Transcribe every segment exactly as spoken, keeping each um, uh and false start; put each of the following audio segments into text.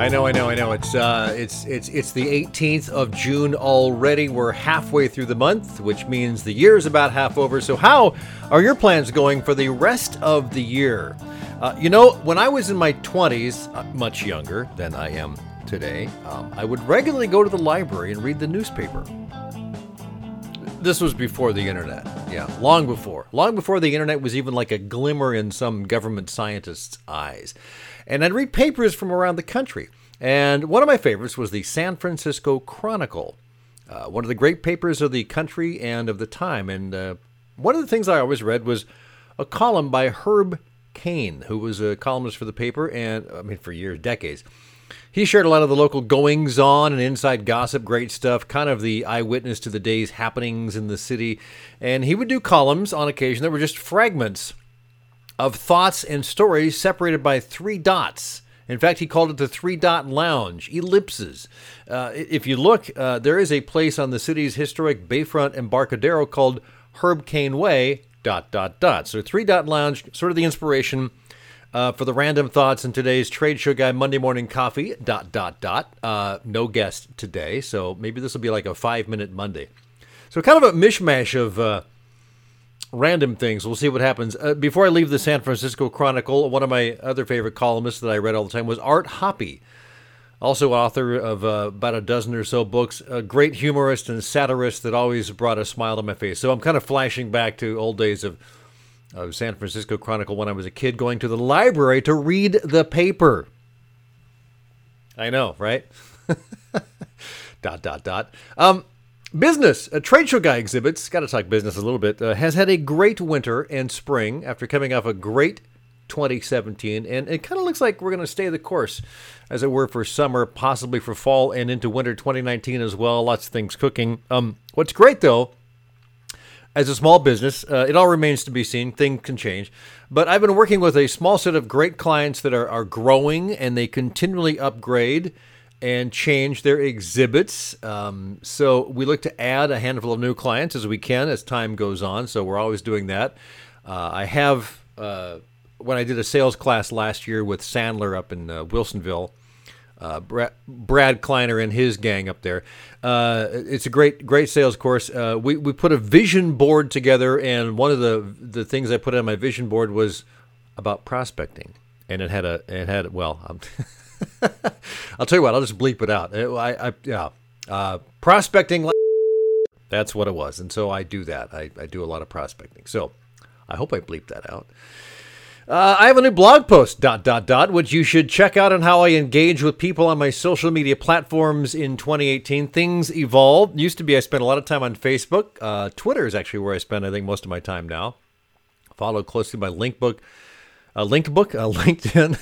I know, I know, I know. It's uh, it's it's it's the eighteenth of June already. We're halfway through the month, which means the year's about half over. So how are your plans going for the rest of the year? Uh, you know, when I was in my twenties, uh, much younger than I am today, um, I would regularly go to the library and read the newspaper. This was before the internet. Yeah, long before. Long before the internet was even like a glimmer in some government scientist's eyes. And I'd read papers from around the country. And one of my favorites was the San Francisco Chronicle, uh, one of the great papers of the country and of the time. And uh, one of the things I always read was a column by Herb Caen, who was a columnist for the paper, and I mean for years, decades. He shared a lot of the local goings-on and inside gossip, great stuff, kind of the eyewitness to the day's happenings in the city. And he would do columns on occasion that were just fragments of thoughts and stories separated by three dots. In fact, he called it the three-dot lounge, ellipses. Uh, if you look, uh, there is a place on the city's historic Bayfront Embarcadero called Herb Caen Way, dot, dot, dot. So three-dot lounge, sort of the inspiration Uh, for the random thoughts in today's Trade Show Guy Monday Morning Coffee, dot, dot, dot. Uh, no guest today, so maybe this will be like a five-minute Monday. So kind of a mishmash of uh, random things. We'll see what happens. Uh, before I leave the San Francisco Chronicle, one of my other favorite columnists that I read all the time was Art Hoppe, also author of uh, about a dozen or so books, a great humorist and satirist that always brought a smile to my face. So I'm kind of flashing back to old days of of San Francisco Chronicle when I was a kid, going to the library to read the paper. I know, right? dot, dot, dot. Um, business. Uh, Trade Show Guy Exhibits, got to talk business a little bit, uh, has had a great winter and spring after coming off a great twenty seventeen, and it kind of looks like we're going to stay the course, as it were, for summer, possibly for fall and into winter twenty nineteen as well. Lots of things cooking. Um, what's great, though, as a small business, uh, it all remains to be seen. Things can change. But I've been working with a small set of great clients that are, are growing, and they continually upgrade and change their exhibits. Um, so we look to add a handful of new clients as we can as time goes on. So we're always doing that. Uh, I have, uh, when I did a sales class last year with Sandler up in uh, Wilsonville, Uh, Brad, Brad Kleiner and his gang up there. Uh, it's a great, great sales course. Uh, we, we put a vision board together, and one of the the things I put on my vision board was about prospecting, and it had a it had well. Um, I'll tell you what, I'll just bleep it out. It, I, I yeah, uh, prospecting. Like that's what it was, and so I do that. I, I do a lot of prospecting. So I hope I bleeped that out. Uh, I have a new blog post, dot, dot, dot, which you should check out on how I engage with people on my social media platforms in twenty eighteen. Things evolved. Used to be I spent a lot of time on Facebook. Uh, Twitter is actually where I spend, I think, most of my time now. Followed closely by Linkbook, uh, Linkbook, uh, LinkedIn,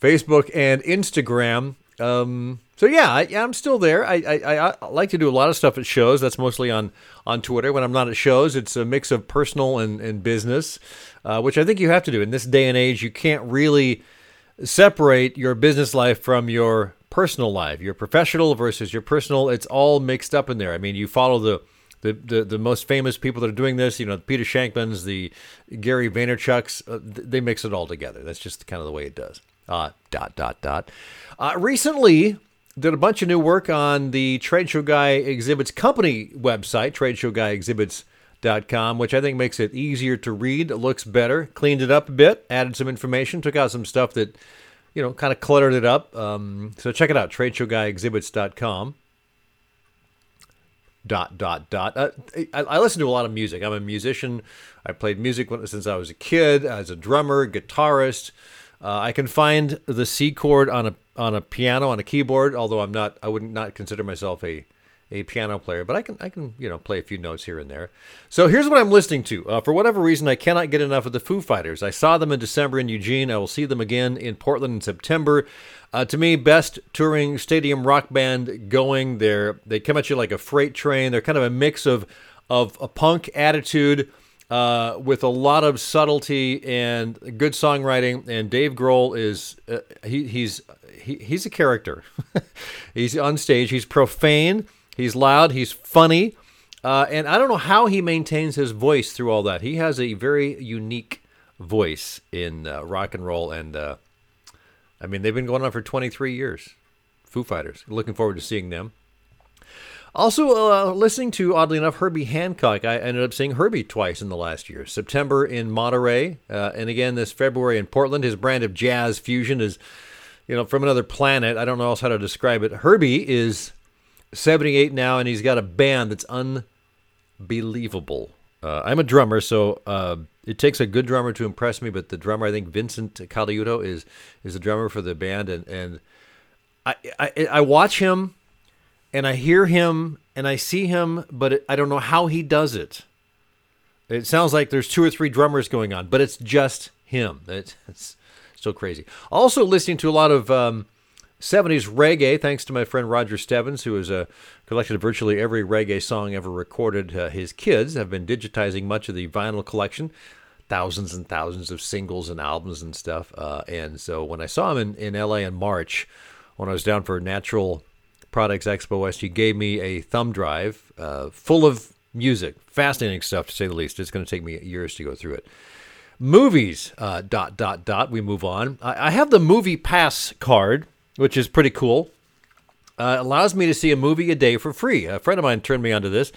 Facebook, and Instagram. Um, so, yeah, I, I'm still there. I, I, I like to do a lot of stuff at shows. That's mostly on, on Twitter. When I'm not at shows, it's a mix of personal and, and business, uh, which I think you have to do. In this day and age, you can't really separate your business life from your personal life, your professional versus your personal. It's all mixed up in there. I mean, you follow the The, the the most famous people that are doing this, you know, Peter Shankmans, the Gary Vaynerchuks, uh, th- they mix it all together. That's just kind of the way it does. Uh, dot, dot, dot. Uh, recently, did a bunch of new work on the Trade Show Guy Exhibits company website, trade show guy exhibits dot com, which I think makes it easier to read. It looks better. Cleaned it up a bit, added some information, took out some stuff that, you know, kind of cluttered it up. Um, so check it out, trade show guy exhibits dot com. Dot, dot, dot. Uh, I, I listen to a lot of music. I'm a musician. I played music since I was a kid, as a drummer, guitarist. Uh, I can find the C chord on a on a piano, on a keyboard, although I'm not, I wouldn't not consider myself a, a piano player, but I can, I can, you know, play a few notes here and there. So here's what I'm listening to. Uh, for whatever reason, I cannot get enough of the Foo Fighters. I saw them in December in Eugene. I will see them again in Portland in September. Uh, to me, best touring stadium rock band going. They're, they come at you like a freight train. They're kind of a mix of, of a punk attitude uh, with a lot of subtlety and good songwriting. And Dave Grohl is, uh, he, he's, he, he's a character. He's on stage. He's profane. He's loud. He's funny. Uh, and I don't know how he maintains his voice through all that. He has a very unique voice in uh, rock and roll and uh, I mean, they've been going on for twenty-three years. Foo Fighters. Looking forward to seeing them. Also, uh, listening to, oddly enough, Herbie Hancock. I ended up seeing Herbie twice in the last year. September in Monterey, uh, and again this February in Portland. His brand of jazz fusion is, you know, from another planet. I don't know else how to describe it. Herbie is seventy-eight now, and he's got a band that's unbelievable. Uh, I'm a drummer, so uh, it takes a good drummer to impress me, but the drummer, I think Vincent Cagliuto, is is the drummer for the band, and, and I, I I watch him, and I hear him, and I see him, but it, I don't know how he does it. It sounds like there's two or three drummers going on, but it's just him. It, it's so crazy. Also listening to a lot of um, seventies reggae, thanks to my friend Roger Stebbins, who has uh, collected virtually every reggae song ever recorded. Uh, his kids have been digitizing much of the vinyl collection, thousands and thousands of singles and albums and stuff. Uh, and so when I saw him in, in L A in March, when I was down for Natural Products Expo West, he gave me a thumb drive uh, full of music. Fascinating stuff, to say the least. It's going to take me years to go through it. Movies, uh, dot, dot, dot. We move on. I, I have the Movie Pass card, which is pretty cool. Uh, allows me to see a movie a day for free. A friend of mine turned me onto this,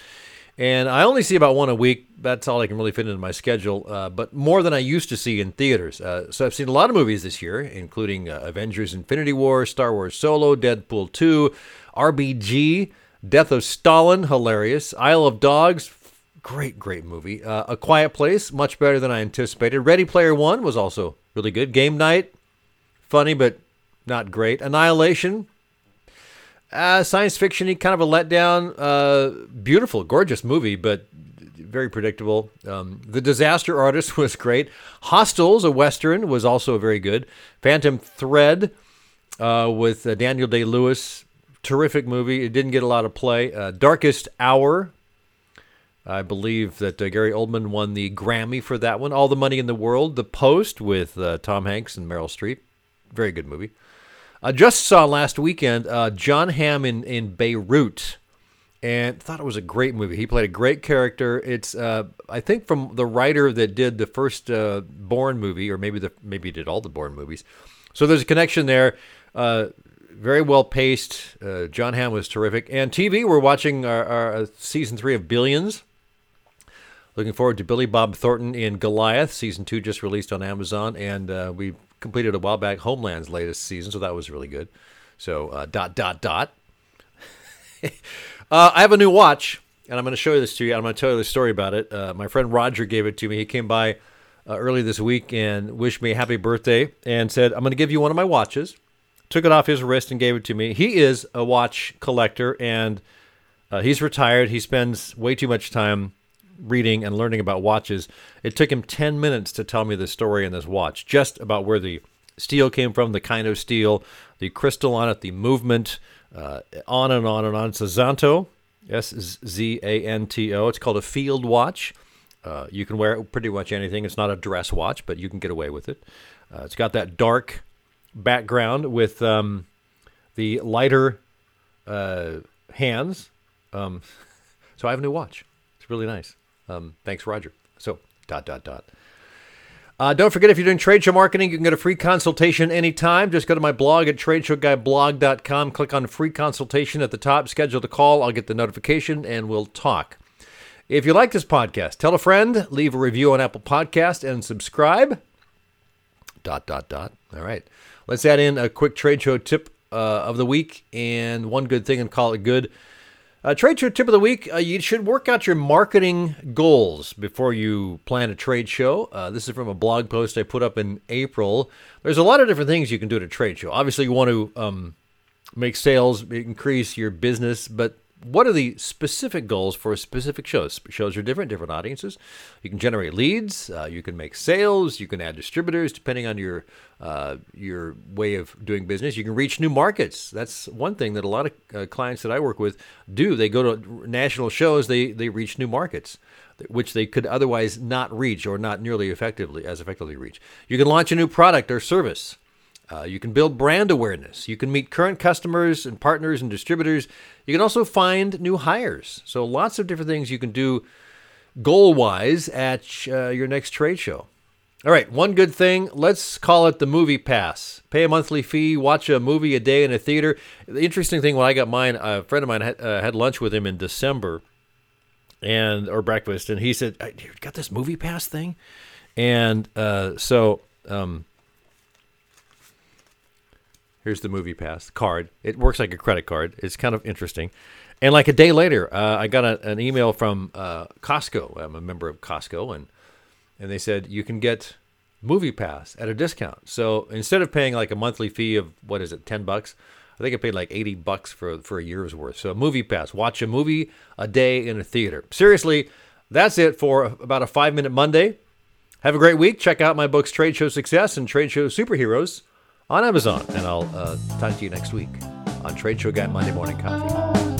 and I only see about one a week. That's all I can really fit into my schedule, uh, but more than I used to see in theaters. Uh, so I've seen a lot of movies this year, including uh, Avengers Infinity War, Star Wars Solo, Deadpool two, R B G, Death of Stalin, hilarious, Isle of Dogs, great, great movie, uh, A Quiet Place, much better than I anticipated, Ready Player One was also really good, Game Night, funny but not great, Annihilation, Uh, science fiction-y, kind of a letdown. Uh, beautiful, gorgeous movie, but very predictable. Um, The Disaster Artist was great. Hostiles, a Western, was also very good. Phantom Thread uh, with uh, Daniel Day Lewis, terrific movie. It didn't get a lot of play. Uh, Darkest Hour, I believe that uh, Gary Oldman won the Grammy for that one. All the Money in the World, The Post with uh, Tom Hanks and Meryl Streep. Very good movie. I just saw last weekend uh, John Hamm in, in Beirut, and thought it was a great movie. He played a great character. It's uh, I think from the writer that did the first uh, Bourne movie, or maybe the maybe did all the Bourne movies. So there's a connection there. Uh, very well paced. Uh, John Hamm was terrific. And T V, we're watching our, our season three of Billions. Looking forward to Billy Bob Thornton in Goliath, season two just released on Amazon, and uh, we. completed a while back Homeland's latest season, so that was really good. So, uh, dot, dot, dot. uh, I have a new watch, and I'm going to show you this to you. I'm going to tell you the story about it. Uh, my friend Roger gave it to me. He came by uh, early this week and wished me a happy birthday and said, I'm going to give you one of my watches. Took it off his wrist and gave it to me. He is a watch collector, and uh, he's retired. He spends way too much time reading and learning about watches. It took him ten minutes to tell me the story in this watch, just about where the steel came from, the kind of steel, the crystal on it, the movement, uh, on and on and on. It's a Zanto, S Z A N T O. It's called a field watch. Uh, you can wear it pretty much anything. It's not a dress watch, but you can get away with it. Uh, it's got that dark background with um, the lighter uh, hands. Um, so I have a new watch. It's really nice. Um, thanks, Roger. So, dot, dot, dot. Uh, don't forget, if you're doing trade show marketing, you can get a free consultation anytime. Just go to my blog at trade show guy blog dot com. Click on free consultation at the top. Schedule the call. I'll get the notification, and we'll talk. If you like this podcast, tell a friend, leave a review on Apple Podcast, and subscribe. Dot, dot, dot. All right. Let's add in a quick trade show tip uh, of the week and one good thing and call it good. Uh, trade show tip of the week, uh, you should work out your marketing goals before you plan a trade show. Uh, this is from a blog post I put up in April. There's a lot of different things you can do at a trade show. Obviously, you want to um, make sales, increase your business, but what are the specific goals for specific shows? Shows are different, different audiences. You can generate leads. Uh, you can make sales. You can add distributors, depending on your uh, your way of doing business. You can reach new markets. That's one thing that a lot of uh, clients that I work with do. They go to national shows. They they reach new markets, which they could otherwise not reach or not nearly effectively as effectively reach. You can launch a new product or service. Uh, you can build brand awareness. You can meet current customers and partners and distributors. You can also find new hires. So lots of different things you can do goal-wise at uh, your next trade show. All right, one good thing, let's call it the Movie Pass. Pay a monthly fee, watch a movie a day in a theater. The interesting thing, when I got mine, a friend of mine had, uh, had lunch with him in December, and or breakfast, and he said, I, you got this Movie Pass thing? And uh, so um, here's the Movie Pass card. It works like a credit card. It's kind of interesting. And like a day later, uh, I got a, an email from uh, Costco. I'm a member of Costco, and And they said, you can get Movie Pass at a discount. So instead of paying like a monthly fee of, what is it, ten bucks? I think I paid like eighty bucks for, for a year's worth. So Movie Pass, watch a movie a day in a theater. Seriously, that's it for about a five-minute Monday. Have a great week. Check out my books, Trade Show Success and Trade Show Superheroes, on Amazon. And I'll uh, talk to you next week on Trade Show Guy Monday Morning Coffee.